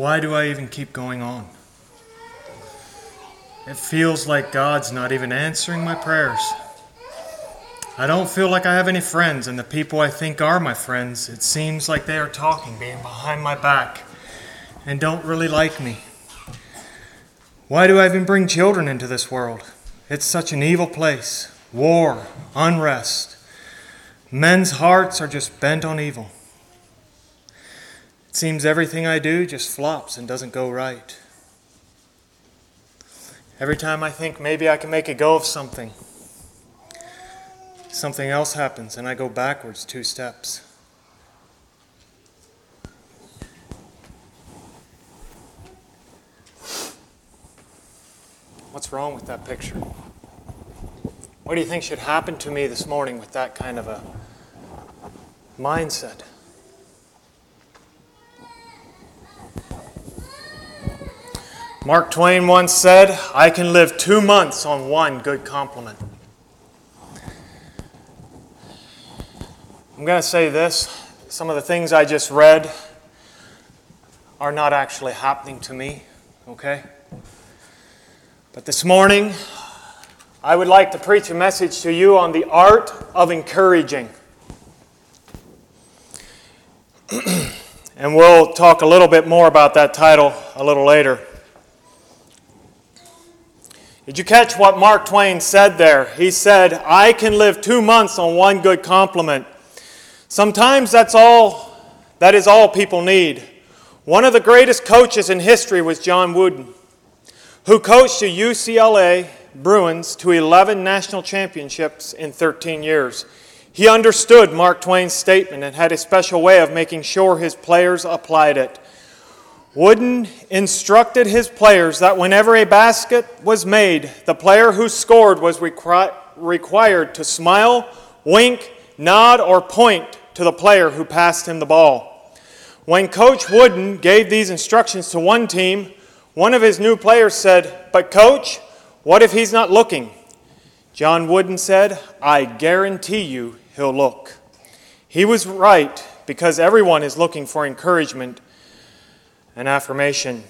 Why do I even keep going on? It feels like God's not even answering my prayers. I don't feel like I have any friends, and the people I think are my friends, it seems like they are talking, being behind my back, and don't really like me. Why do I even bring children into this world? It's such an evil place. War, unrest. Men's hearts are just bent on evil. It seems everything I do just flops and doesn't go right. Every time I think maybe I can make a go of something, something else happens and I go backwards 2 steps. What's wrong with that picture? What do you think should happen to me this morning with that kind of a mindset? Mark Twain once said, "I can live 2 months on one good compliment." I'm going to say this. Some of the things I just read are not actually happening to me, okay? But this morning, I would like to preach a message to you on the art of encouraging. And we'll talk a little bit more about that title a little later. Did you catch what Mark Twain said there? He said, "I can live 2 months on one good compliment." Sometimes that is all people need. One of the greatest coaches in history was John Wooden, who coached the UCLA Bruins to 11 national championships in 13 years. He understood Mark Twain's statement and had a special way of making sure his players applied it. Wooden instructed his players that whenever a basket was made, the player who scored was required to smile, wink, nod, or point to the player who passed him the ball. When Coach Wooden gave these instructions to one team, one of his new players said, "But Coach, what if he's not looking?" John Wooden said, "I guarantee you he'll look." He was right, because everyone is looking for encouragement and affirmation.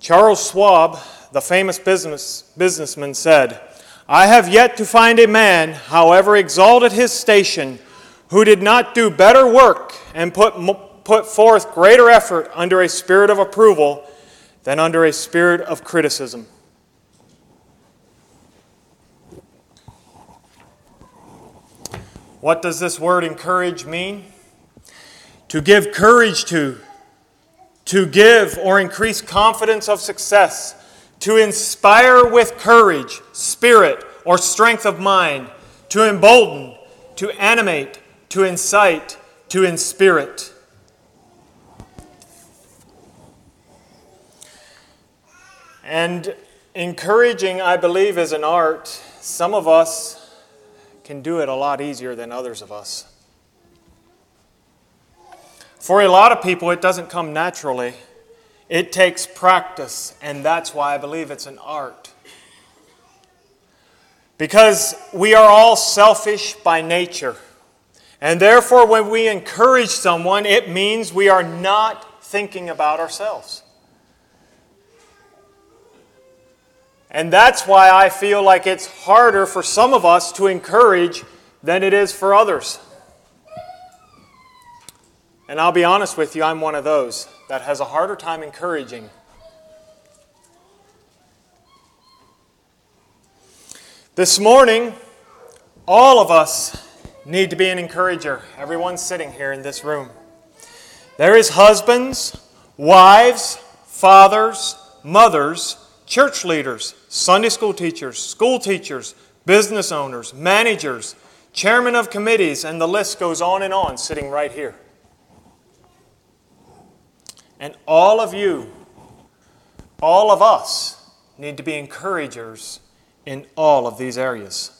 Charles Schwab, the famous businessman, said, "I have yet to find a man, however exalted his station, who did not do better work and put forth greater effort under a spirit of approval than under a spirit of criticism." What does this word encourage mean? To give courage to give or increase confidence of success, to inspire with courage, spirit, or strength of mind, to embolden, to animate, to incite, to inspirit. And encouraging, I believe, is an art. Some of us can do it a lot easier than others of us. For a lot of people, it doesn't come naturally. It takes practice, and that's why I believe it's an art. Because we are all selfish by nature. And therefore, when we encourage someone, it means we are not thinking about ourselves. And that's why I feel like it's harder for some of us to encourage than it is for others. And I'll be honest with you, I'm one of those that has a harder time encouraging. This morning, all of us need to be an encourager. Everyone sitting here in this room. There is husbands, wives, fathers, mothers, church leaders, Sunday school teachers, business owners, managers, chairmen of committees, and the list goes on and on sitting right here. And all of you, all of us, need to be encouragers in all of these areas.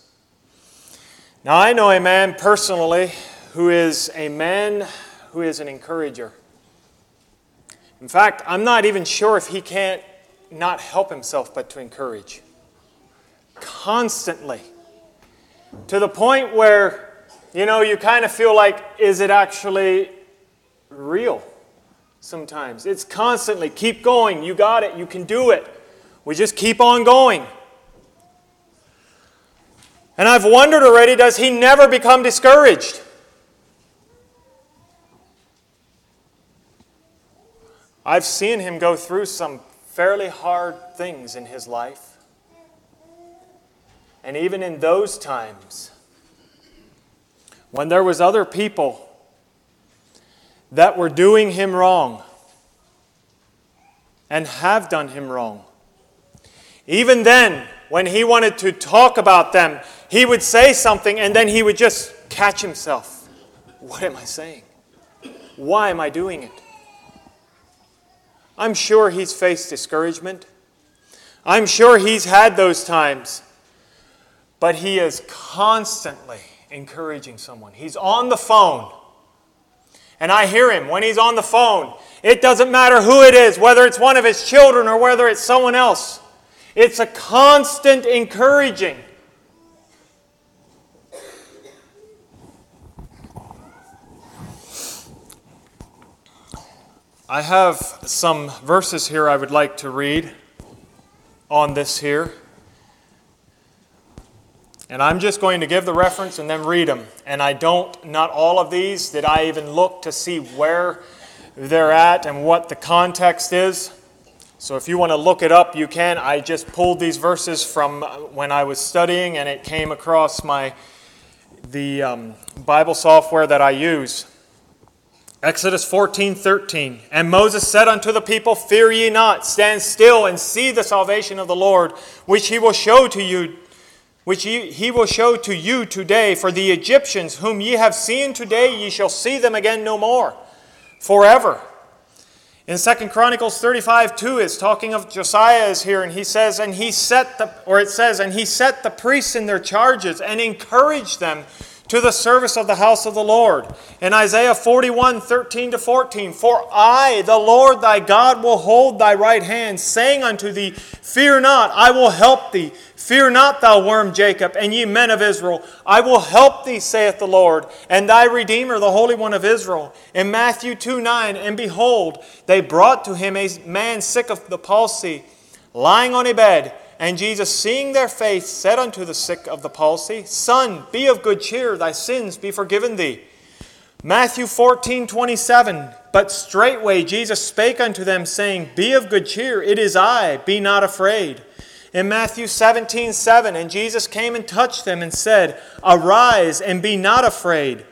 Now, I know a man personally who is an encourager. In fact, I'm not even sure if he can't not help himself but to encourage. Constantly. To the point where, you kind of feel like, is it actually real? sometimes. It's constantly, keep going. You got it. You can do it. We just keep on going. And I've wondered already, does he never become discouraged? I've seen him go through some fairly hard things in his life. And even in those times, when there was other people that were doing him wrong and have done him wrong, even then, when he wanted to talk about them, he would say something and then he would just catch himself. What am I saying? Why am I doing it? I'm sure he's faced discouragement. I'm sure he's had those times. But he is constantly encouraging someone. He's on the phone. And I hear him when he's on the phone. It doesn't matter who it is, whether it's one of his children or whether it's someone else. It's a constant encouraging. I have some verses here I would like to read on this here. And I'm just going to give the reference and then read them. And I don't, not all of these, did I even look to see where they're at and what the context is. So if you want to look it up, you can. I just pulled these verses from when I was studying, and it came across the Bible software that I use. Exodus 14:13. And Moses said unto the people, Fear ye not, stand still and see the salvation of the Lord, which he will show to you, today. For the Egyptians whom ye have seen today, ye shall see them again no more, forever. In 2 Chronicles 35:2 is talking of Josiah is here, and he says, and he set the priests in their charges and encouraged them to the service of the house of the Lord. In Isaiah 41:13-14, For I, the Lord thy God, will hold thy right hand, saying unto thee, Fear not, I will help thee. Fear not, thou worm Jacob, and ye men of Israel. I will help thee, saith the Lord, and thy Redeemer, the Holy One of Israel. In Matthew 2:9, And behold, they brought to him a man sick of the palsy, lying on a bed. And Jesus, seeing their faith, said unto the sick of the palsy, Son, be of good cheer, thy sins be forgiven thee. Matthew 14:27, But straightway Jesus spake unto them, saying, Be of good cheer, it is I, be not afraid. In Matthew 17:7, And Jesus came and touched them and said, Arise, and be not afraid.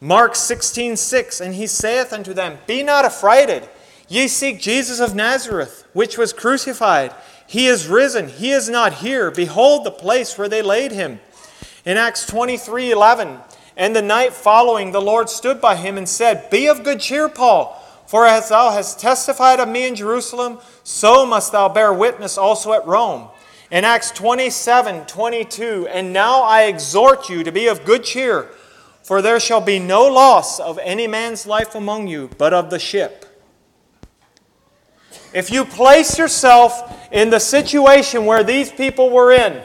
Mark 16:6, And he saith unto them, Be not affrighted. Ye seek Jesus of Nazareth, which was crucified. He is risen. He is not here. Behold the place where they laid him. In Acts 23:11, And the night following the Lord stood by him and said, Be of good cheer, Paul, for as thou hast testified of me in Jerusalem, so must thou bear witness also at Rome. In Acts 27:22, And now I exhort you to be of good cheer, for there shall be no loss of any man's life among you, but of the ship. If you place yourself in the situation where these people were in,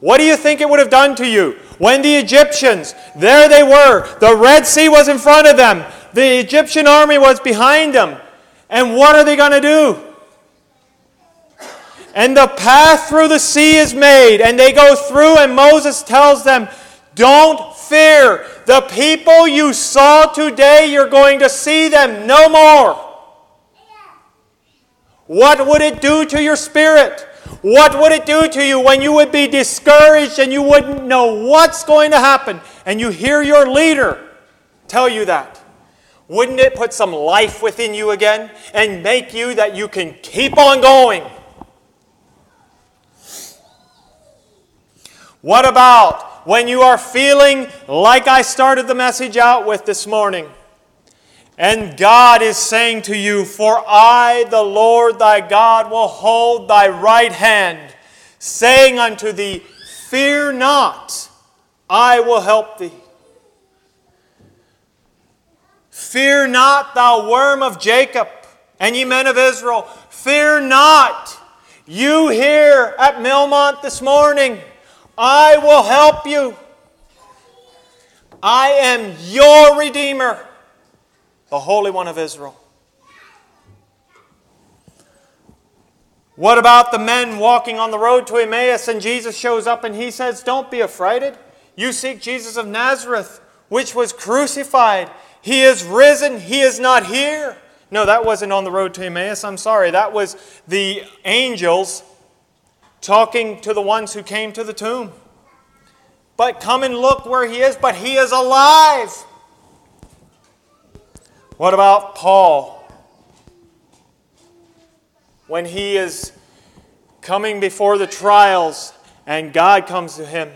what do you think it would have done to you? When the Egyptians, there they were, the Red Sea was in front of them, the Egyptian army was behind them, and what are they going to do? And the path through the sea is made, and they go through, and Moses tells them, Don't fear, the people you saw today, you're going to see them no more. What would it do to your spirit? What would it do to you when you would be discouraged and you wouldn't know what's going to happen and you hear your leader tell you that? Wouldn't it put some life within you again and make you that you can keep on going? What about when you are feeling like I started the message out with this morning? And God is saying to you, For I, the Lord thy God, will hold thy right hand, saying unto thee, Fear not, I will help thee. Fear not, thou worm of Jacob, and ye men of Israel. Fear not, you here at Milmont this morning, I will help you. I am your Redeemer. The Holy One of Israel. What about the men walking on the road to Emmaus, and Jesus shows up and he says, "Don't be affrighted. You seek Jesus of Nazareth, which was crucified. He is risen. He is not here." No, that wasn't on the road to Emmaus. I'm sorry. That was the angels talking to the ones who came to the tomb. But come and look where he is, but he is alive. What about Paul? When he is coming before the trials and God comes to him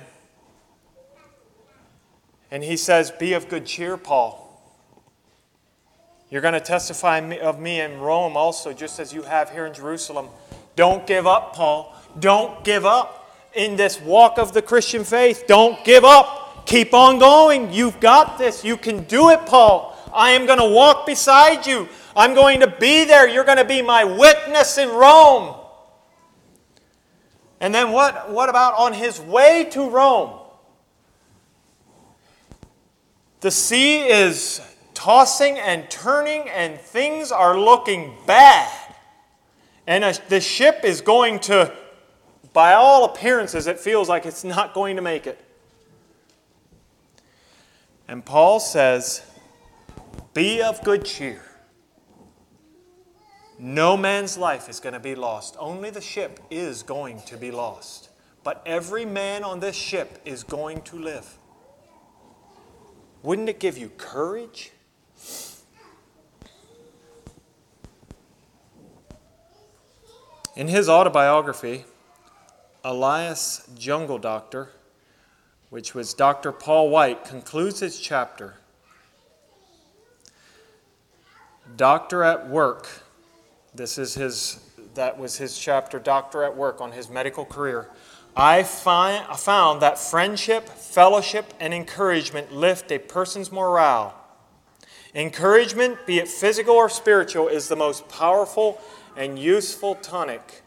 and he says, "Be of good cheer, Paul. You're going to testify of me in Rome also, just as you have here in Jerusalem." Don't give up, Paul. Don't give up in this walk of the Christian faith. Don't give up. Keep on going. You've got this. You can do it, Paul. I am going to walk beside you. I'm going to be there. You're going to be my witness in Rome. And then what about on his way to Rome? The sea is tossing and turning and things are looking bad. And the ship is going to, by all appearances, it feels like it's not going to make it. And Paul says, "Be of good cheer. No man's life is going to be lost. Only the ship is going to be lost. But every man on this ship is going to live." Wouldn't it give you courage? In his autobiography, Elias Jungle Doctor, which was Dr. Paul White, concludes his chapter, "Doctor at Work." This is that was his chapter, Doctor at Work, on his medical career. I found that friendship, fellowship, and encouragement lift a person's morale. Encouragement, be it physical or spiritual, is the most powerful and useful tonic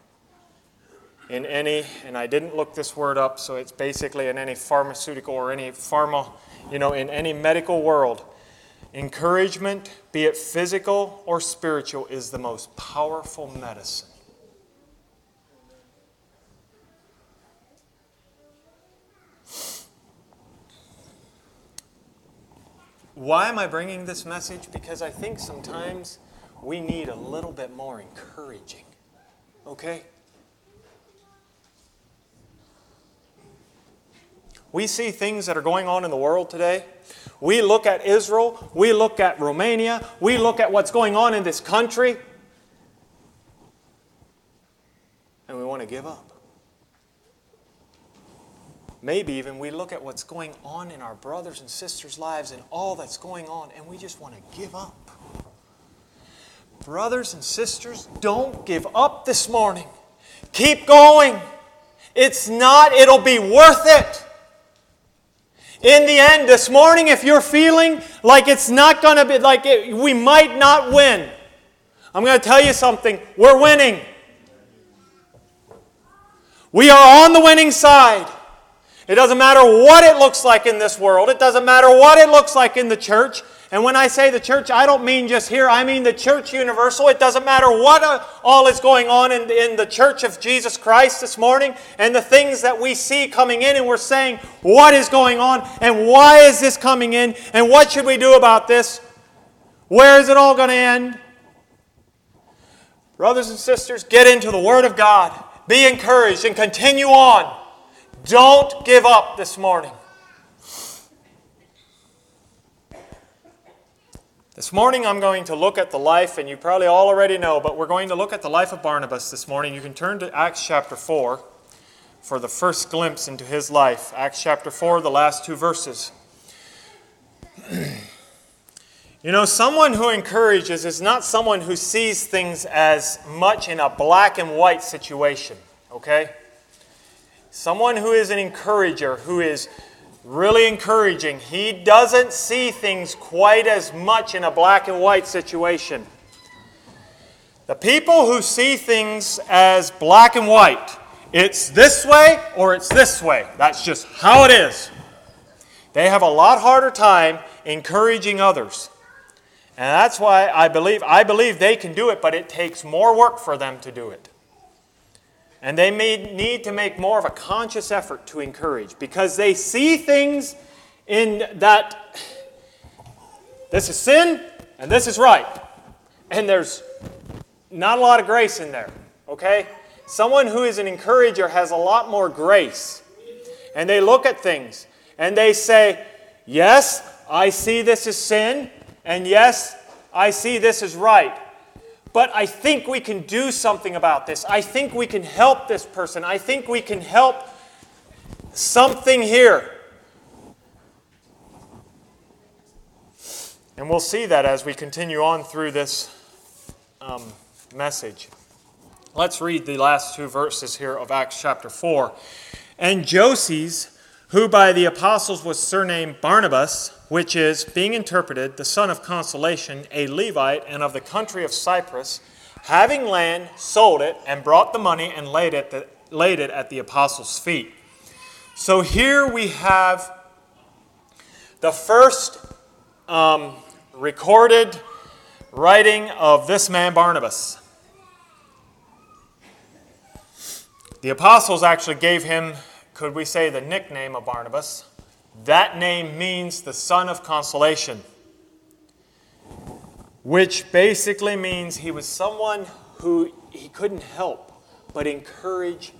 in any, and I didn't look this word up, so it's basically in any pharmaceutical or any pharma, in any medical world. Encouragement, be it physical or spiritual, is the most powerful medicine. Why am I bringing this message? Because I think sometimes we need a little bit more encouraging. Okay? We see things that are going on in the world today. We look at Israel. We look at Romania. We look at what's going on in this country. And we want to give up. Maybe even we look at what's going on in our brothers and sisters' lives and all that's going on, and we just want to give up. Brothers and sisters, don't give up this morning. Keep going. It'll be worth it. In the end, this morning, if you're feeling like it's not going to be, we might not win, I'm going to tell you something. We're winning. We are on the winning side. It doesn't matter what it looks like in this world. It doesn't matter what it looks like in the church. And when I say the church, I don't mean just here. I mean the church universal. It doesn't matter what all is going on in the church of Jesus Christ this morning and the things that we see coming in, and we're saying, what is going on and why is this coming in and what should we do about this? Where is it all going to end? Brothers and sisters, get into the Word of God. Be encouraged and continue on. Don't give up this morning. This morning I'm going to look at the life, and you probably all already know, but we're going to look at the life of Barnabas this morning. You can turn to Acts chapter 4 for the first glimpse into his life. Acts chapter 4, the last two verses. Someone who encourages is not someone who sees things as much in a black and white situation, okay? Someone who is an encourager, who is really encouraging, he doesn't see things quite as much in a black and white situation. The people who see things as black and white, it's this way or it's this way. That's just how it is. They have a lot harder time encouraging others. And that's why I believe they can do it, but it takes more work for them to do it. And they may need to make more of a conscious effort to encourage, because they see things in that this is sin and this is right. And there's not a lot of grace in there, okay? Someone who is an encourager has a lot more grace. And they look at things and they say, yes, I see this is sin, and yes, I see this is right. But I think we can do something about this. I think we can help this person. I think we can help something here. And we'll see that as we continue on through this message. Let's read the last two verses here of Acts chapter 4. And Joses, who by the apostles was surnamed Barnabas, which is, being interpreted, the son of consolation, a Levite, and of the country of Cyprus, having land, sold it, and brought the money and laid it at the apostles' feet. So here we have the first recorded writing of this man Barnabas. The apostles actually gave him, could we say, the nickname of Barnabas. That name means the son of consolation, which basically means he was someone who he couldn't help but encourage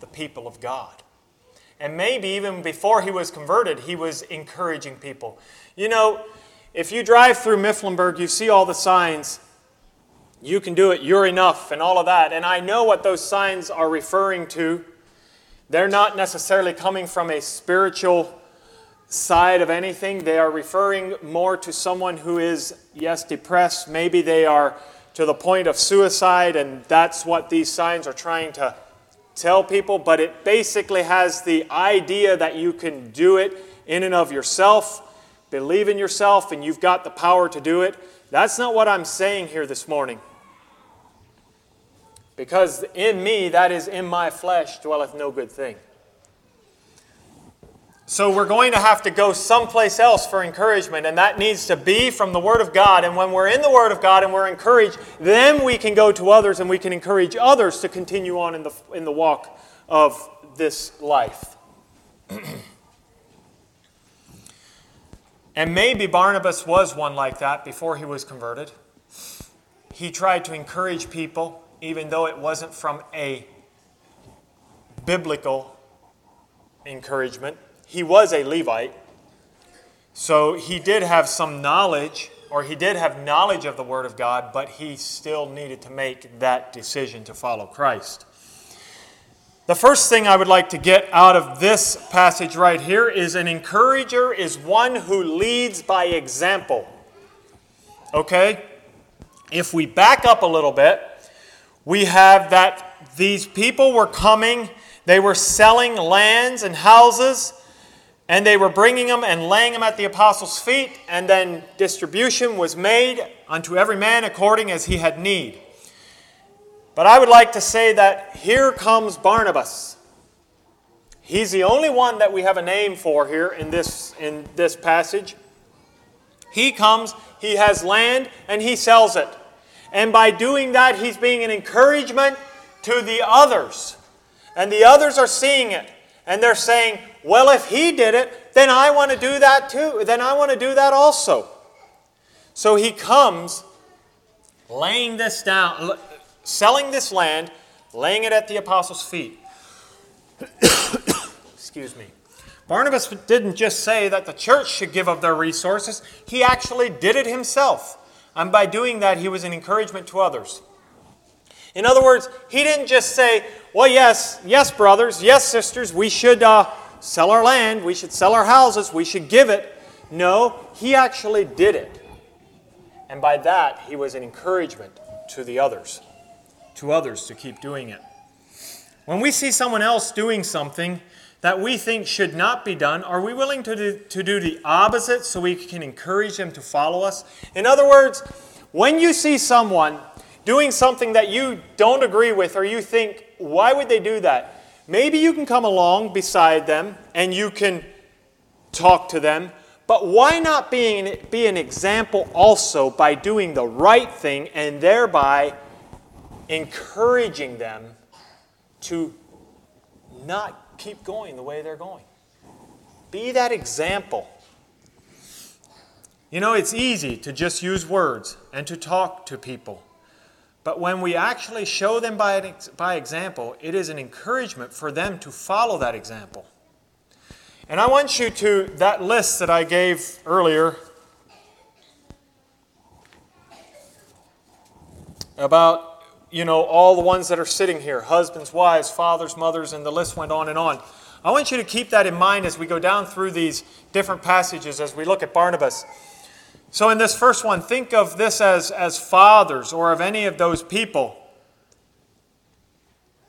the people of God. And maybe even before he was converted, he was encouraging people. You know, if you drive through Mifflinburg, you see all the signs, you can do it, you're enough, and all of that. And I know what those signs are referring to. They're not necessarily coming from a spiritual side of anything. They are referring more to someone who is, yes, depressed. Maybe they are to the point of suicide, and that's what these signs are trying to tell people. But it basically has the idea that you can do it in and of yourself, believe in yourself, and you've got the power to do it. That's not what I'm saying here this morning. Because in me, that is, in my flesh, dwelleth no good thing. So we're going to have to go someplace else for encouragement, and that needs to be from the Word of God. And when we're in the Word of God and we're encouraged, then we can go to others and we can encourage others to continue on in the walk of this life. And maybe Barnabas was one like that before he was converted. He tried to encourage people, even though it wasn't from a biblical encouragement. He was a Levite, so he did have some knowledge, or he did have knowledge of the Word of God, but he still needed to make that decision to follow Christ. The first thing I would like to get out of this passage right here is an encourager is one who leads by example. Okay? If we back up a little bit, we have that these people were coming, they were selling lands and houses, and they were bringing them and laying them at the apostles' feet, and then distribution was made unto every man according as he had need. But I would like to say that here comes Barnabas. He's the only one that we have a name for here in this passage. He comes, he has land, and he sells it. And by doing that, he's being an encouragement to the others. And the others are seeing it. And they're saying, well, if he did it, then I want to do that too. Then I want to do that also. So he comes laying this down, selling this land, laying it at the apostles' feet. Excuse me. Barnabas didn't just say that the church should give up their resources. He actually did it himself. And by doing that, he was an encouragement to others. In other words, he didn't just say, well, yes, brothers, yes, sisters, we should sell our land, we should sell our houses, we should give it. No, he actually did it. And by that, he was an encouragement to others to keep doing it. When we see someone else doing something that we think should not be done, are we willing to do the opposite so we can encourage them to follow us? In other words, when you see someone doing something that you don't agree with, or you think, why would they do that? Maybe you can come along beside them and you can talk to them, but why not be an example also by doing the right thing and thereby encouraging them to not keep going the way they're going. Be that example. You know, it's easy to just use words and to talk to people. But when we actually show them by example, it is an encouragement for them to follow that example. And I want you to, that list that I gave earlier about, you know, all the ones that are sitting here, husbands, wives, fathers, mothers, and the list went on and on. I want you to keep that in mind as we go down through these different passages as we look at Barnabas. So in this first one, think of this as fathers or of any of those people.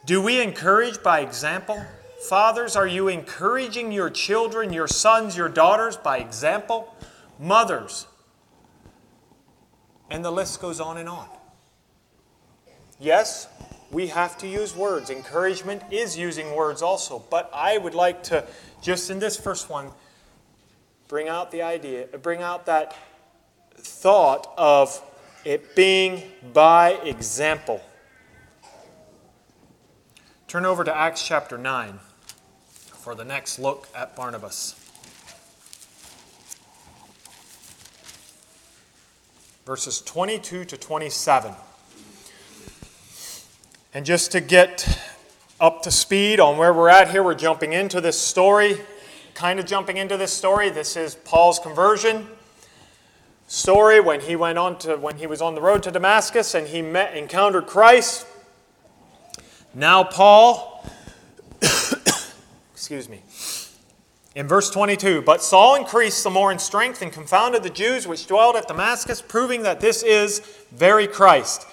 Do we encourage by example? Fathers, are you encouraging your children, your sons, your daughters by example? Mothers. And the list goes on and on. Yes, we have to use words. Encouragement is using words also. But I would like to, just in this first one, bring out the idea, bring out that thought of it being by example. Turn over to Acts chapter 9 for the next look at Barnabas. Verses 22 to 27. And just to get up to speed on where we're at here, we're jumping into this story. This is Paul's conversion story when he went on to when he was on the road to Damascus and he encountered Christ. Now Paul, excuse me, in verse 22, but Saul increased the more in strength and confounded the Jews which dwelled at Damascus, proving that this is very Christ.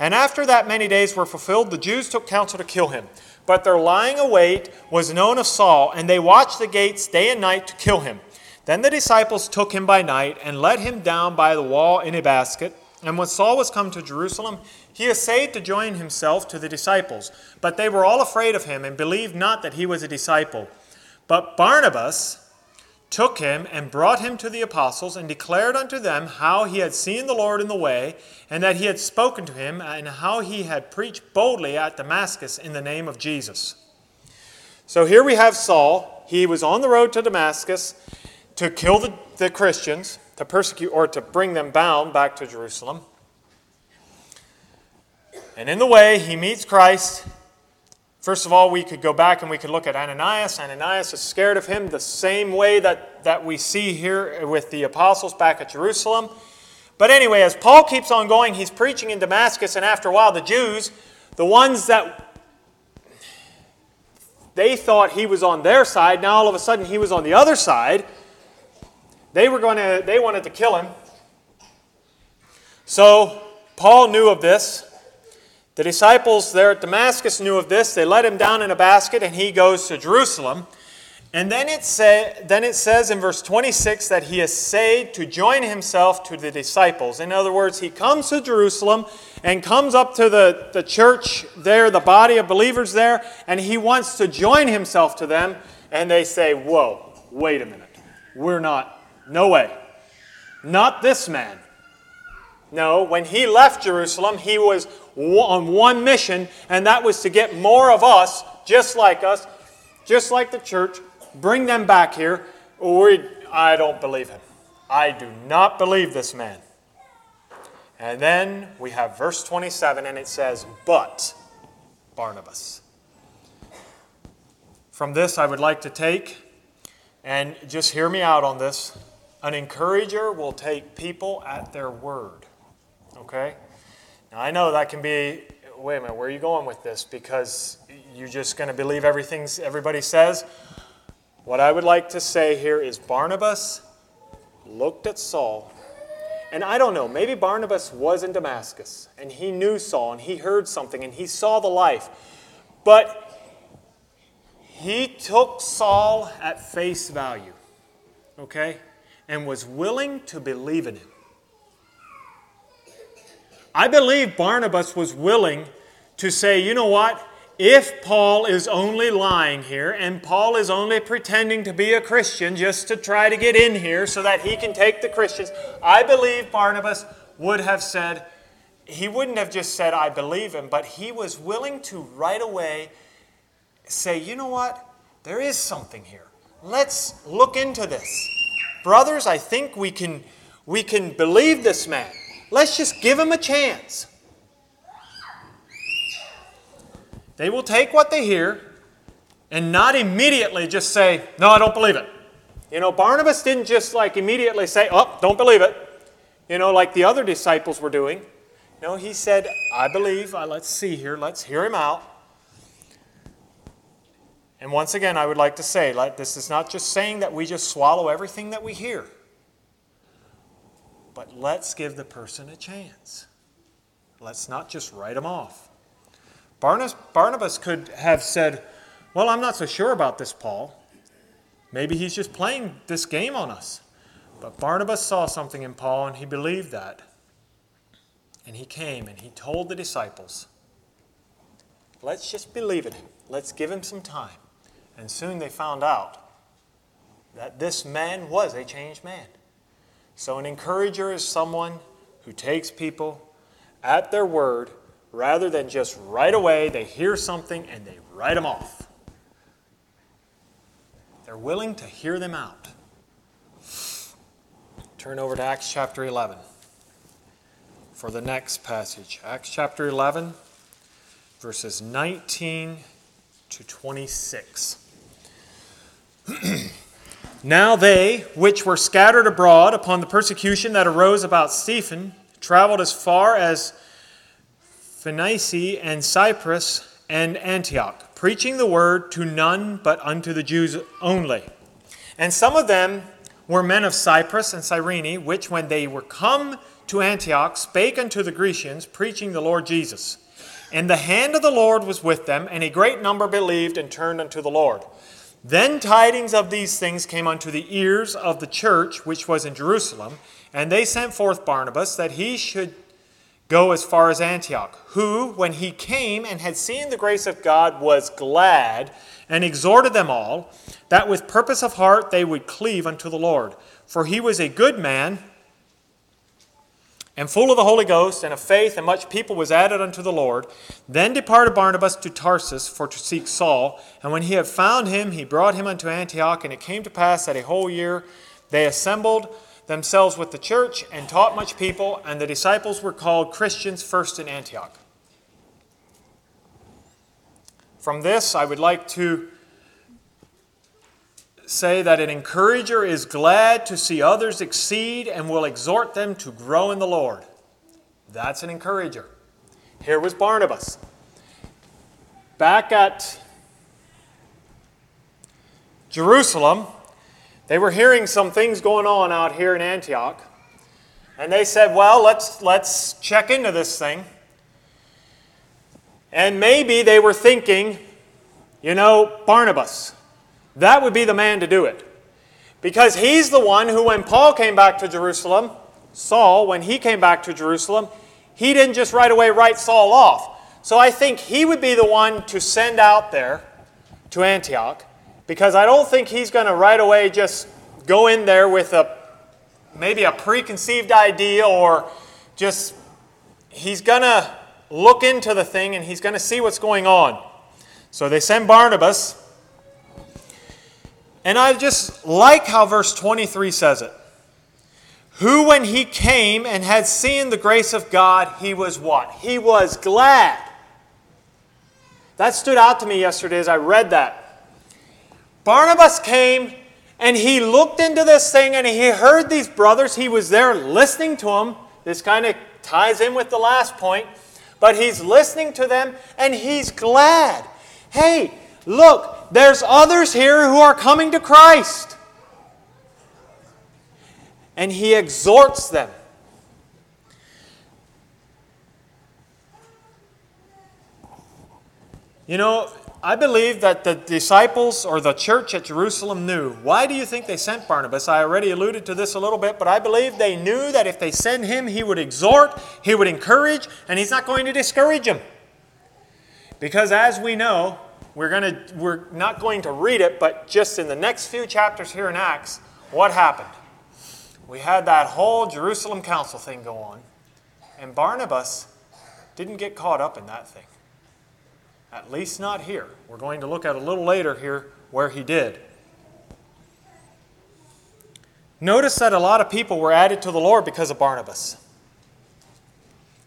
And after that many days were fulfilled, the Jews took counsel to kill him. But their lying await was known of Saul, and they watched the gates day and night to kill him. Then the disciples took him by night and let him down by the wall in a basket. And when Saul was come to Jerusalem, he essayed to join himself to the disciples. But they were all afraid of him and believed not that he was a disciple. But Barnabas took him and brought him to the apostles and declared unto them how he had seen the Lord in the way and that he had spoken to him and how he had preached boldly at Damascus in the name of Jesus. So here we have Saul. He was on the road to Damascus to kill the Christians, to persecute or to bring them bound back to Jerusalem. And in the way, he meets Christ. First of all, we could go back and we could look at Ananias. Ananias is scared of him the same way that we see here with the apostles back at Jerusalem. But anyway, as Paul keeps on going, he's preaching in Damascus, and after a while the Jews, the ones that they thought he was on their side, now all of a sudden he was on the other side. They wanted to kill him. So Paul knew of this. The disciples there at Damascus knew of this. They let him down in a basket, and he goes to Jerusalem. And then it says in verse 26 that he essayed to join himself to the disciples. In other words, he comes to Jerusalem and comes up to the church there, the body of believers there, and he wants to join himself to them. And they say, whoa, wait a minute. We're not, no way. Not this man. No, when he left Jerusalem, he was on one mission, and that was to get more of us, just like the church, bring them back here. I don't believe him. I do not believe this man. And then we have verse 27, and it says, but Barnabas. From this, I would like to take, and just hear me out on this, an encourager will take people at their word. Okay? Now, I know that can be, wait a minute, where are you going with this? Because you're just going to believe everything everybody says. What I would like to say here is Barnabas looked at Saul. And I don't know, maybe Barnabas was in Damascus. And he knew Saul, and he heard something, and he saw the life. But he took Saul at face value. Okay? And was willing to believe in him. I believe Barnabas was willing to say, you know what? If Paul is only lying here, and Paul is only pretending to be a Christian just to try to get in here so that he can take the Christians, I believe Barnabas would have said, he wouldn't have just said, I believe him, but he was willing to right away say, you know what? There is something here. Let's look into this. Brothers, I think we can believe this man. Let's just give him a chance. They will take what they hear and not immediately just say, no, I don't believe it. You know, Barnabas didn't just like immediately say, oh, don't believe it. You know, like the other disciples were doing. No, he said, I believe. Let's see here. Let's hear him out. And once again, I would like to say, this is not just saying that we just swallow everything that we hear. But let's give the person a chance. Let's not just write them off. Barnabas could have said, well, I'm not so sure about this, Paul. Maybe he's just playing this game on us. But Barnabas saw something in Paul, and he believed that. And he came, and he told the disciples, let's just believe in him. Let's give him some time. And soon they found out that this man was a changed man. So an encourager is someone who takes people at their word rather than just right away they hear something and they write them off. They're willing to hear them out. Turn over to Acts chapter 11 for the next passage. Acts chapter 11, verses 19 to 26. Now they, which were scattered abroad upon the persecution that arose about Stephen, traveled as far as Phoenicia and Cyprus and Antioch, preaching the word to none but unto the Jews only. And some of them were men of Cyprus and Cyrene, which when they were come to Antioch, spake unto the Grecians, preaching the Lord Jesus. And the hand of the Lord was with them, and a great number believed and turned unto the Lord. Then tidings of these things came unto the ears of the church, which was in Jerusalem, and they sent forth Barnabas, that he should go as far as Antioch, who, when he came and had seen the grace of God, was glad, and exhorted them all, that with purpose of heart they would cleave unto the Lord. For he was a good man, and full of the Holy Ghost and of faith, and much people was added unto the Lord. Then departed Barnabas to Tarsus for to seek Saul. And when he had found him, he brought him unto Antioch. And it came to pass that a whole year they assembled themselves with the church and taught much people. And the disciples were called Christians first in Antioch. From this, I would like to say that an encourager is glad to see others exceed and will exhort them to grow in the Lord. That's an encourager. Here was Barnabas. Back at Jerusalem, they were hearing some things going on out here in Antioch. And they said, well, let's check into this thing. And maybe they were thinking, you know, Barnabas, that would be the man to do it. Because he's the one who, when Paul came back to Jerusalem, Saul, when he came back to Jerusalem, he didn't just right away write Saul off. So I think he would be the one to send out there to Antioch, because I don't think he's going to right away just go in there with maybe a preconceived idea, or just he's going to look into the thing and he's going to see what's going on. So they send Barnabas. And I just like how verse 23 says it. Who, when he came and had seen the grace of God, he was what? He was glad. That stood out to me yesterday as I read that. Barnabas came and he looked into this thing and he heard these brothers. He was there listening to them. This kind of ties in with the last point. But he's listening to them and he's glad. Hey, look. There's others here who are coming to Christ. And he exhorts them. You know, I believe that the disciples or the church at Jerusalem knew. Why do you think they sent Barnabas? I already alluded to this a little bit, but I believe they knew that if they send him, he would exhort, he would encourage, and he's not going to discourage them. Because as we know, we're not going to read it, but just in the next few chapters here in Acts, what happened? We had that whole Jerusalem Council thing go on, and Barnabas didn't get caught up in that thing. At least not here. We're going to look at a little later here where he did. Notice that a lot of people were added to the Lord because of Barnabas.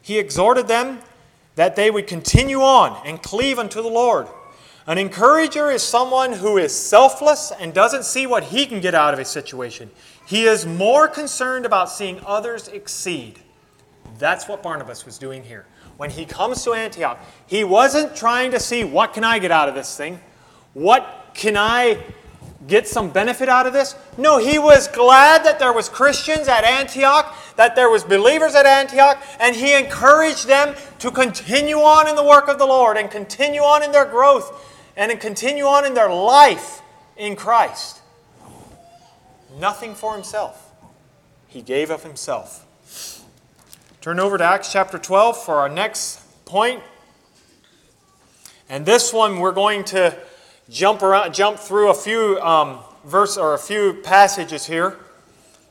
He exhorted them that they would continue on and cleave unto the Lord. An encourager is someone who is selfless and doesn't see what he can get out of a situation. He is more concerned about seeing others exceed. That's what Barnabas was doing here. When he comes to Antioch, he wasn't trying to see, what can I get out of this thing? What can I get some benefit out of this? No, he was glad that there was Christians at Antioch, that there was believers at Antioch, and he encouraged them to continue on in the work of the Lord and continue on in their growth and continue on in their life in Christ. Nothing for himself. He gave of himself. Turn over to Acts chapter 12 for our next point. And this one we're going to jump through a few verse or a few passages here.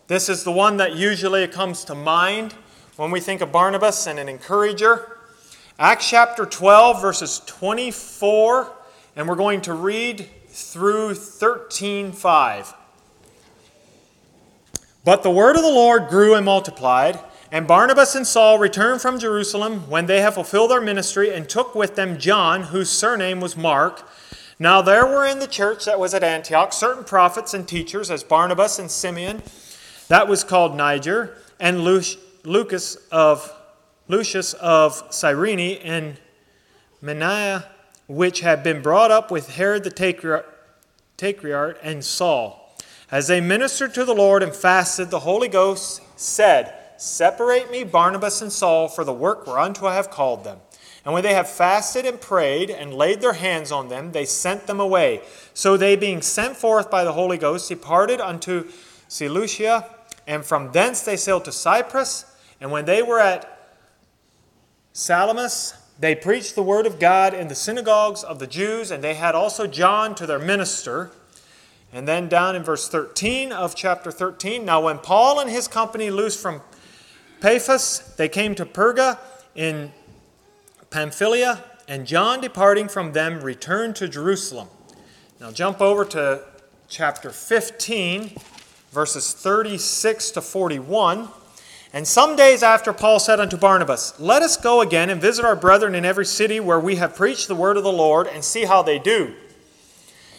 This is the one that usually comes to mind when we think of Barnabas and an encourager. Acts chapter 12, verses 24, and we're going to read through 13:5. But the word of the Lord grew and multiplied, and Barnabas and Saul returned from Jerusalem when they had fulfilled their ministry, and took with them John, whose surname was Mark. Now there were in the church that was at Antioch certain prophets and teachers, as Barnabas and Simeon, that was called Niger, and Lucius of Cyrene, and Manaea, which had been brought up with Herod the Tetrarch, and Saul. As they ministered to the Lord and fasted, the Holy Ghost said, Separate me, Barnabas and Saul, for the work whereunto I have called them. And when they had fasted and prayed and laid their hands on them, they sent them away. So they, being sent forth by the Holy Ghost, departed unto Cilicia, and from thence they sailed to Cyprus. And when they were at Salamis, they preached the word of God in the synagogues of the Jews, and they had also John to their minister. And then down in verse 13 of chapter 13, now when Paul and his company loosed from Paphos, they came to Perga in Pamphylia, and John, departing from them, returned to Jerusalem. Now jump over to chapter 15, verses 36 to 41. And some days after, Paul said unto Barnabas, Let us go again and visit our brethren in every city where we have preached the word of the Lord, and see how they do.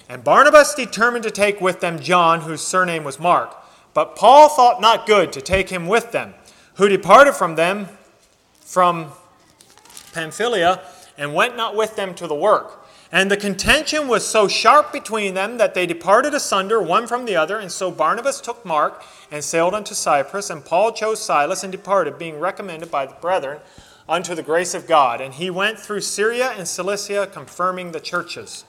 And Barnabas determined to take with them John, whose surname was Mark. But Paul thought not good to take him with them, who departed from them from Pamphylia, and went not with them to the work. And the contention was so sharp between them that they departed asunder one from the other. And so Barnabas took Mark and sailed unto Cyprus, and Paul chose Silas and departed, being recommended by the brethren unto the grace of God. And he went through Syria and Cilicia, confirming the churches.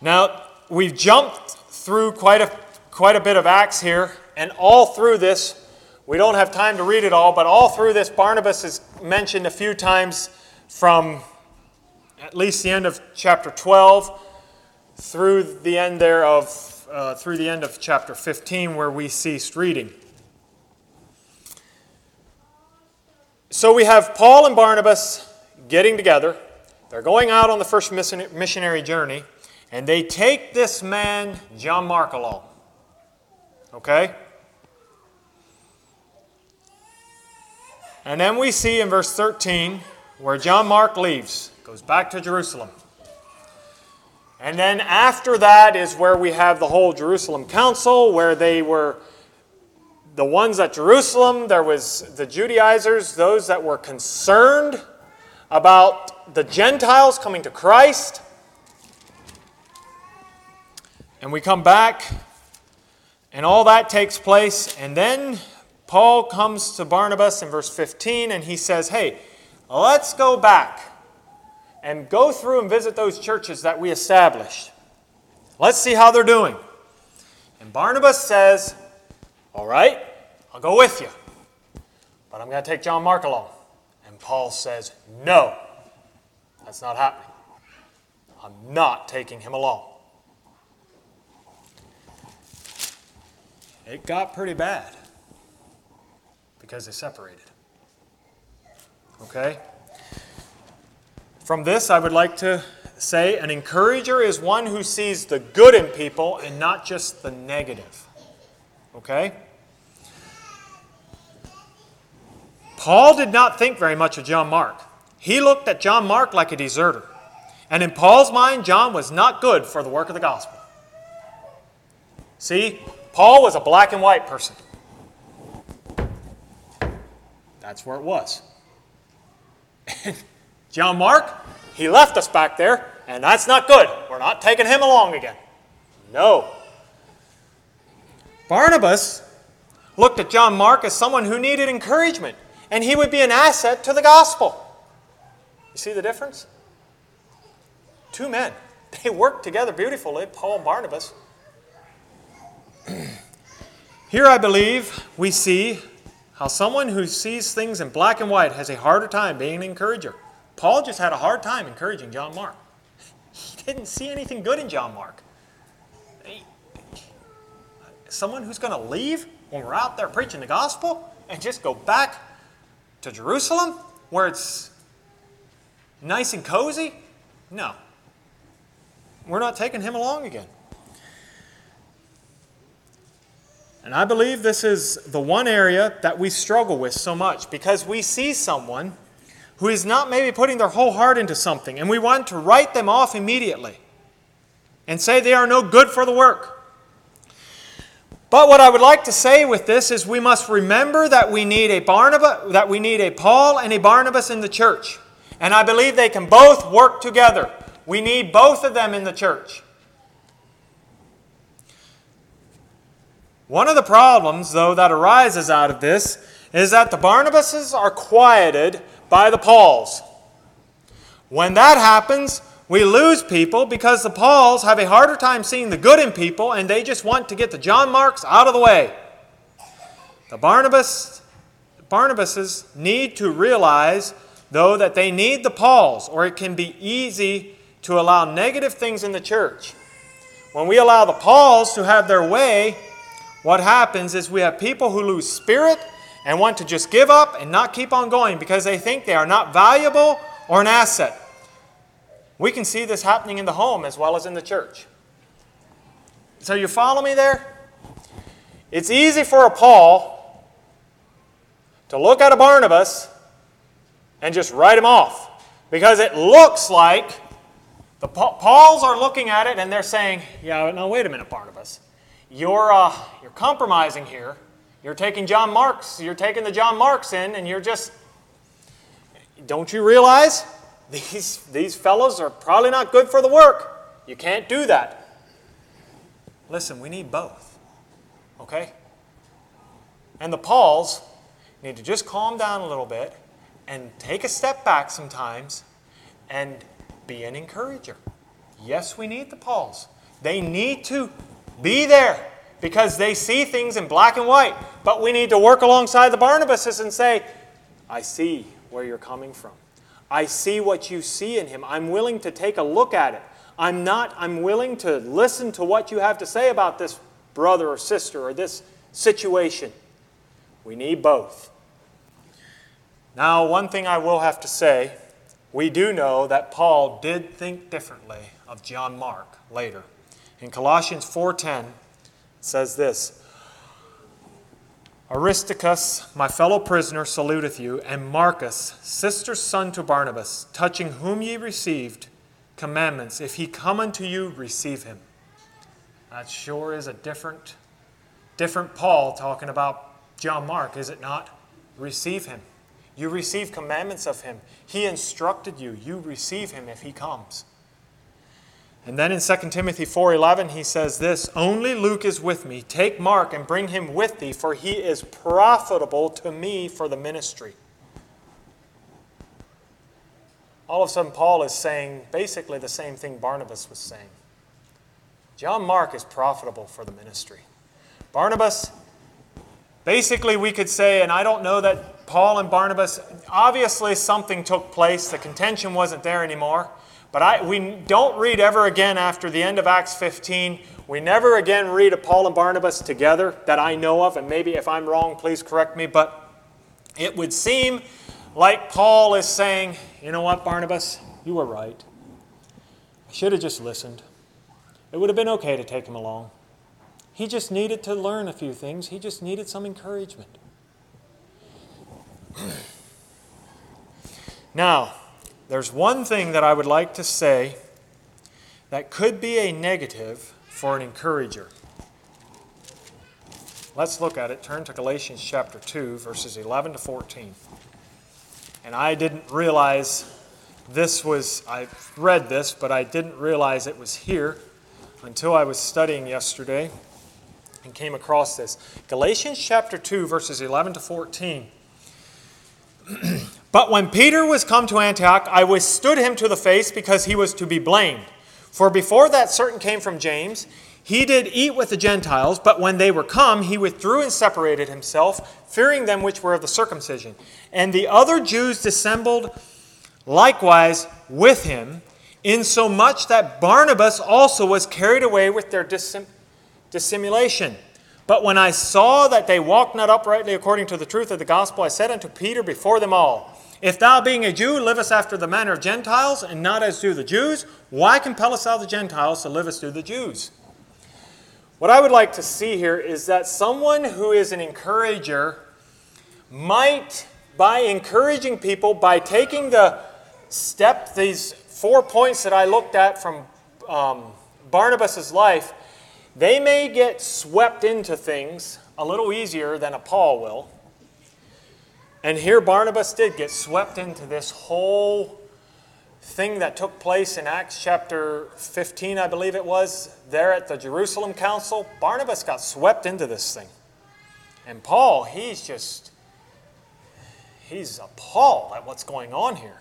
Now, we've jumped through quite a bit of Acts here, and all through this, we don't have time to read it all, but all through this, Barnabas is mentioned a few times from at least the end of chapter 12 through the end of chapter 15, where we ceased reading. So we have Paul and Barnabas getting together. They're going out on the first missionary journey, and they take this man, John Mark, along. Okay? And then we see in verse 13 where John Mark leaves, goes back to Jerusalem. And then after that is where we have the whole Jerusalem council, where they were the ones at Jerusalem. There was the Judaizers, those that were concerned about the Gentiles coming to Christ. And we come back, and all that takes place, and then Paul comes to Barnabas in verse 15, and he says, hey, let's go back and go through and visit those churches that we established. Let's see how they're doing. And Barnabas says, all right, I'll go with you, but I'm going to take John Mark along. And Paul says, no, that's not happening. I'm not taking him along. It got pretty bad, because they separated. Okay? From this, I would like to say an encourager is one who sees the good in people and not just the negative. Okay? Paul did not think very much of John Mark. He looked at John Mark like a deserter. And in Paul's mind, John was not good for the work of the gospel. See, Paul was a black and white person. That's where it was. John Mark, he left us back there, and that's not good. We're not taking him along again. No. Barnabas looked at John Mark as someone who needed encouragement, and he would be an asset to the gospel. You see the difference? Two men. They worked together beautifully, Paul and Barnabas. Here I believe we see how someone who sees things in black and white has a harder time being an encourager. Paul just had a hard time encouraging John Mark. He didn't see anything good in John Mark. Someone who's going to leave when we're out there preaching the gospel and just go back to Jerusalem where it's nice and cozy? No. We're not taking him along again. And I believe this is the one area that we struggle with so much because we see someone who is not maybe putting their whole heart into something and we want to write them off immediately and say they are no good for the work. But what I would like to say with this is we must remember that we need a Barnabas, that we need a Paul and a Barnabas in the church. And I believe they can both work together. We need both of them in the church. One of the problems, though, that arises out of this is that the Barnabases are quieted by the Pauls. When that happens, we lose people because the Pauls have a harder time seeing the good in people and they just want to get the John Marks out of the way. The Barnabases need to realize, though, that they need the Pauls, or it can be easy to allow negative things in the church. When we allow the Pauls to have their way, what happens is we have people who lose spirit and want to just give up and not keep on going because they think they are not valuable or an asset. We can see this happening in the home as well as in the church. So you follow me there? It's easy for a Paul to look at a Barnabas and just write him off because it looks like the Pauls are looking at it and they're saying, yeah, no, wait a minute, Barnabas. You're compromising here. You're taking the John Marks in, and you're just... Don't you realize these fellows are probably not good for the work? You can't do that. Listen, we need both, okay? And the Pauls need to just calm down a little bit and take a step back sometimes and be an encourager. Yes, we need the Pauls. They need to be there because they see things in black and white. But we need to work alongside the Barnabases and say, I see where you're coming from. I see what you see in him. I'm willing to take a look at it. I'm willing to listen to what you have to say about this brother or sister or this situation. We need both. Now, one thing I will have to say, we do know that Paul did think differently of John Mark later. In Colossians 4:10, it says this, Aristarchus, my fellow prisoner, saluteth you, and Marcus, sister's son to Barnabas, touching whom ye received commandments. If he come unto you, receive him. That sure is a different Paul talking about John Mark, is it not? Receive him. You receive commandments of him. He instructed you. You receive him if he comes. And then in 2 Timothy 4:11, he says this, Only Luke is with me. Take Mark and bring him with thee, for he is profitable to me for the ministry. All of a sudden, Paul is saying basically the same thing Barnabas was saying. John Mark is profitable for the ministry. Barnabas, basically we could say, and I don't know that Paul and Barnabas, obviously something took place. The contention wasn't there anymore. But we don't read ever again after the end of Acts 15. We never again read of Paul and Barnabas together that I know of. And maybe if I'm wrong, please correct me. But it would seem like Paul is saying, you know what, Barnabas? you were right. I should have just listened. It would have been okay to take him along. He just needed to learn a few things. He just needed some encouragement. Now, there's one thing that I would like to say that could be a negative for an encourager. Let's look at it. Turn to Galatians chapter 2, verses 11 to 14. And I didn't realize this was, I read this, but I didn't realize it was here until I was studying yesterday and came across this. Galatians chapter 2, verses 11 to 14. But when Peter was come to Antioch, I withstood him to the face, because he was to be blamed. For before that certain came from James, he did eat with the Gentiles, but when they were come, he withdrew and separated himself, fearing them which were of the circumcision. And the other Jews dissembled likewise with him, insomuch that Barnabas also was carried away with their dissimulation. But when I saw that they walked not uprightly according to the truth of the gospel, I said unto Peter before them all, If thou, being a Jew, livest after the manner of Gentiles, and not as do the Jews, why compellest thou the Gentiles to live as do the Jews? What I would like to see here is that someone who is an encourager might, by encouraging people, by taking the step, these 4 points that I looked at from Barnabas' life, they may get swept into things a little easier than a Paul will. And here Barnabas did get swept into this whole thing that took place in Acts chapter 15, I believe it was, there at the Jerusalem Council. Barnabas got swept into this thing. And Paul, he's appalled at what's going on here.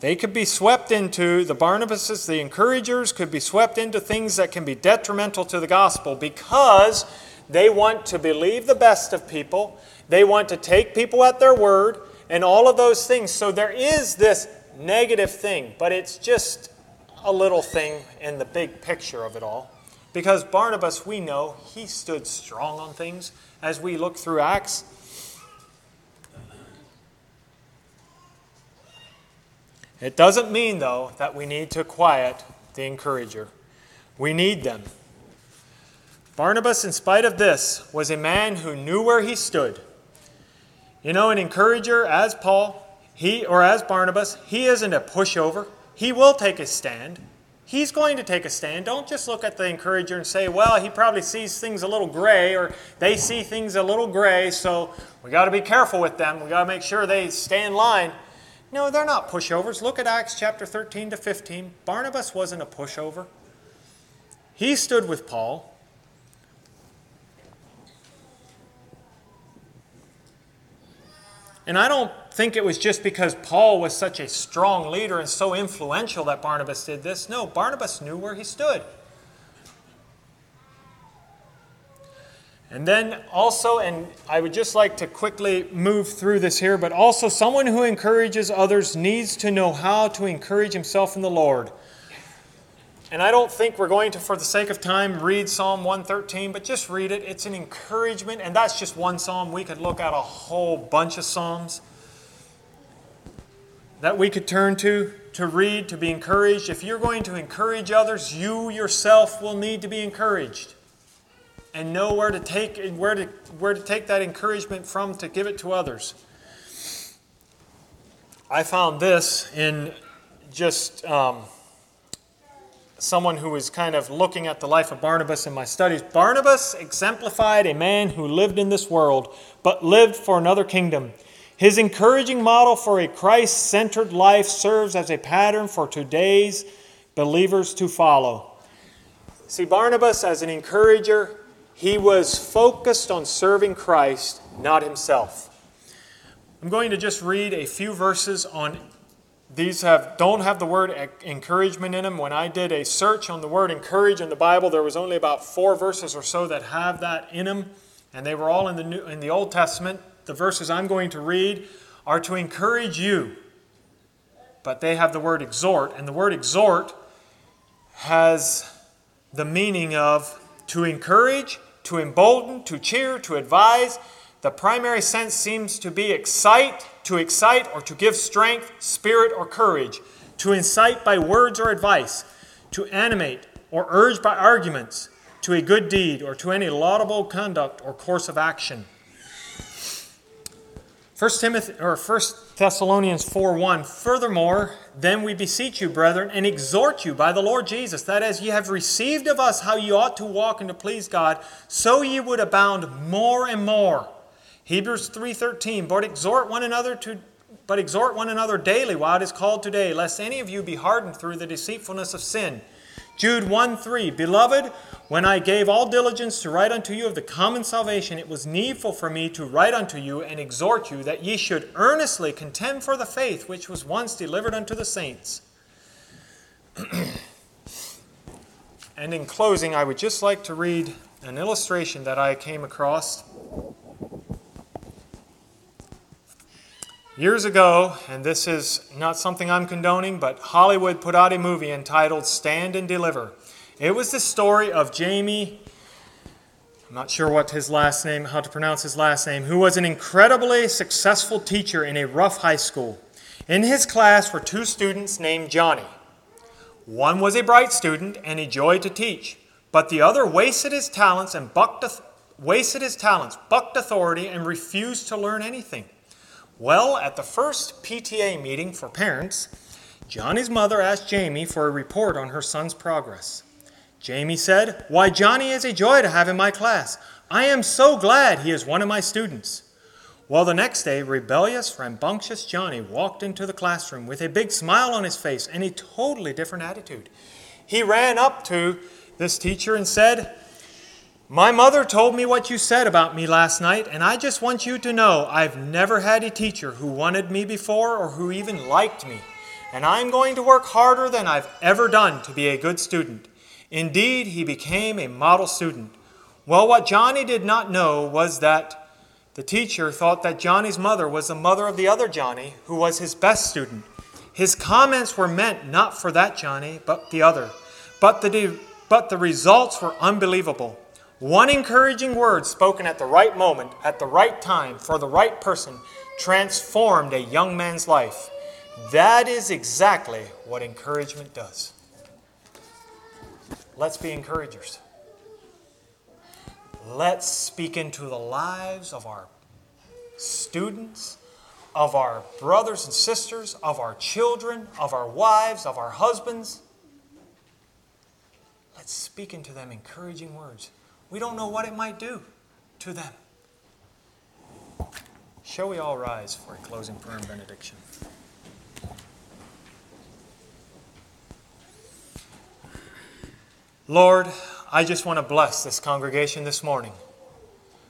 They could be swept into, the Barnabases, the encouragers, could be swept into things that can be detrimental to the gospel because they want to believe the best of people. They want to take people at their word and all of those things. So there is this negative thing, but it's just a little thing in the big picture of it all. Because Barnabas, we know, he stood strong on things as we look through Acts. It doesn't mean, though, that we need to quiet the encourager. We need them. Barnabas, in spite of this, was a man who knew where he stood. You know, an encourager, as Paul, as Barnabas, he isn't a pushover. He will take a stand. He's going to take a stand. Don't just look at the encourager and say, well, he probably sees things a little gray, or they see things a little gray, so we got to be careful with them. We got to make sure they stay in line. No, they're not pushovers. Look at Acts chapter 13 to 15. Barnabas wasn't a pushover. He stood with Paul. And I don't think it was just because Paul was such a strong leader and so influential that Barnabas did this. No, Barnabas knew where he stood. And then also, and I would just like to quickly move through this here, but also someone who encourages others needs to know how to encourage himself in the Lord. And I don't think we're going to, for the sake of time, read Psalm 113, but just read it. It's an encouragement, and that's just one psalm. We could look at a whole bunch of psalms that we could turn to read, to be encouraged. If you're going to encourage others, you yourself will need to be encouraged. And know where to take that encouragement from to give it to others. I found this in just someone who was kind of looking at the life of Barnabas in my studies. Barnabas exemplified a man who lived in this world, but lived for another kingdom. His encouraging model for a Christ-centered life serves as a pattern for today's believers to follow. See, Barnabas, as an encourager, he was focused on serving Christ, not himself. I'm going to just read a few verses on these don't have the word encouragement in them. When I did a search on the word encourage in the Bible, there was only about 4 verses or so that have that in them, and they were all in the Old Testament. The verses I'm going to read are to encourage you, but they have the word exhort, and the word exhort has the meaning of to encourage, to embolden, to cheer, to advise. The primary sense seems to be to excite or to give strength, spirit, or courage, to incite by words or advice, to animate or urge by arguments to a good deed or to any laudable conduct or course of action. 1 Thessalonians 4:1, furthermore, then we beseech you, brethren, and exhort you by the Lord Jesus, that as ye have received of us how ye ought to walk and to please God, so ye would abound more and more. Hebrews 3:13, but exhort one another daily while it is called today, lest any of you be hardened through the deceitfulness of sin. Jude 1:3, beloved, when I gave all diligence to write unto you of the common salvation, it was needful for me to write unto you and exhort you that ye should earnestly contend for the faith which was once delivered unto the saints. And in closing, I would just like to read an illustration that I came across years ago, and this is not something I'm condoning, but Hollywood put out a movie entitled Stand and Deliver. It was the story of Jamie, I'm not sure how to pronounce his last name, who was an incredibly successful teacher in a rough high school. In his class were two students named Johnny. One was a bright student and a joy to teach, but the other wasted his talents and bucked authority, and refused to learn anything. Well, at the first PTA meeting for parents, Johnny's mother asked Jamie for a report on her son's progress. Jamie said, "Why, Johnny is a joy to have in my class. I am so glad he is one of my students." Well, the next day, rebellious, rambunctious Johnny walked into the classroom with a big smile on his face and a totally different attitude. He ran up to this teacher and said, "My mother told me what you said about me last night, and I just want you to know I've never had a teacher who wanted me before or who even liked me, and I'm going to work harder than I've ever done to be a good student." Indeed, he became a model student. Well, what Johnny did not know was that the teacher thought that Johnny's mother was the mother of the other Johnny, who was his best student. His comments were meant not for that Johnny, but the other. But the results were unbelievable. One encouraging word spoken at the right moment, at the right time, for the right person, transformed a young man's life. That is exactly what encouragement does. Let's be encouragers. Let's speak into the lives of our students, of our brothers and sisters, of our children, of our wives, of our husbands. Let's speak into them encouraging words. We don't know what it might do to them. Shall we all rise for a closing prayer and benediction? Lord, I just want to bless this congregation this morning.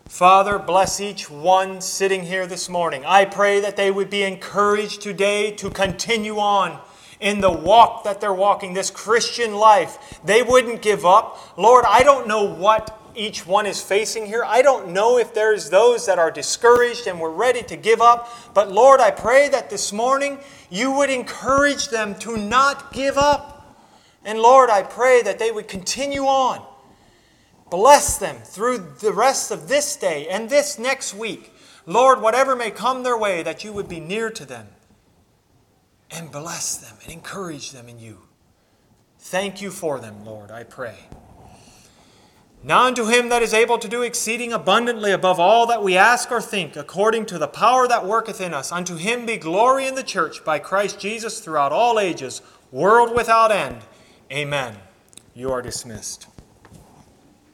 Father, bless each one sitting here this morning. I pray that they would be encouraged today to continue on in the walk that they're walking, this Christian life. They wouldn't give up. Lord, I don't know what each one is facing here. I don't know if there's those that are discouraged and were ready to give up. But Lord, I pray that this morning you would encourage them to not give up. And Lord, I pray that they would continue on. Bless them through the rest of this day and this next week. Lord, whatever may come their way, that you would be near to them and bless them and encourage them in you. Thank you for them, Lord, I pray. Now unto him that is able to do exceeding abundantly above all that we ask or think, according to the power that worketh in us, unto him be glory in the church by Christ Jesus throughout all ages, world without end. Amen. You are dismissed.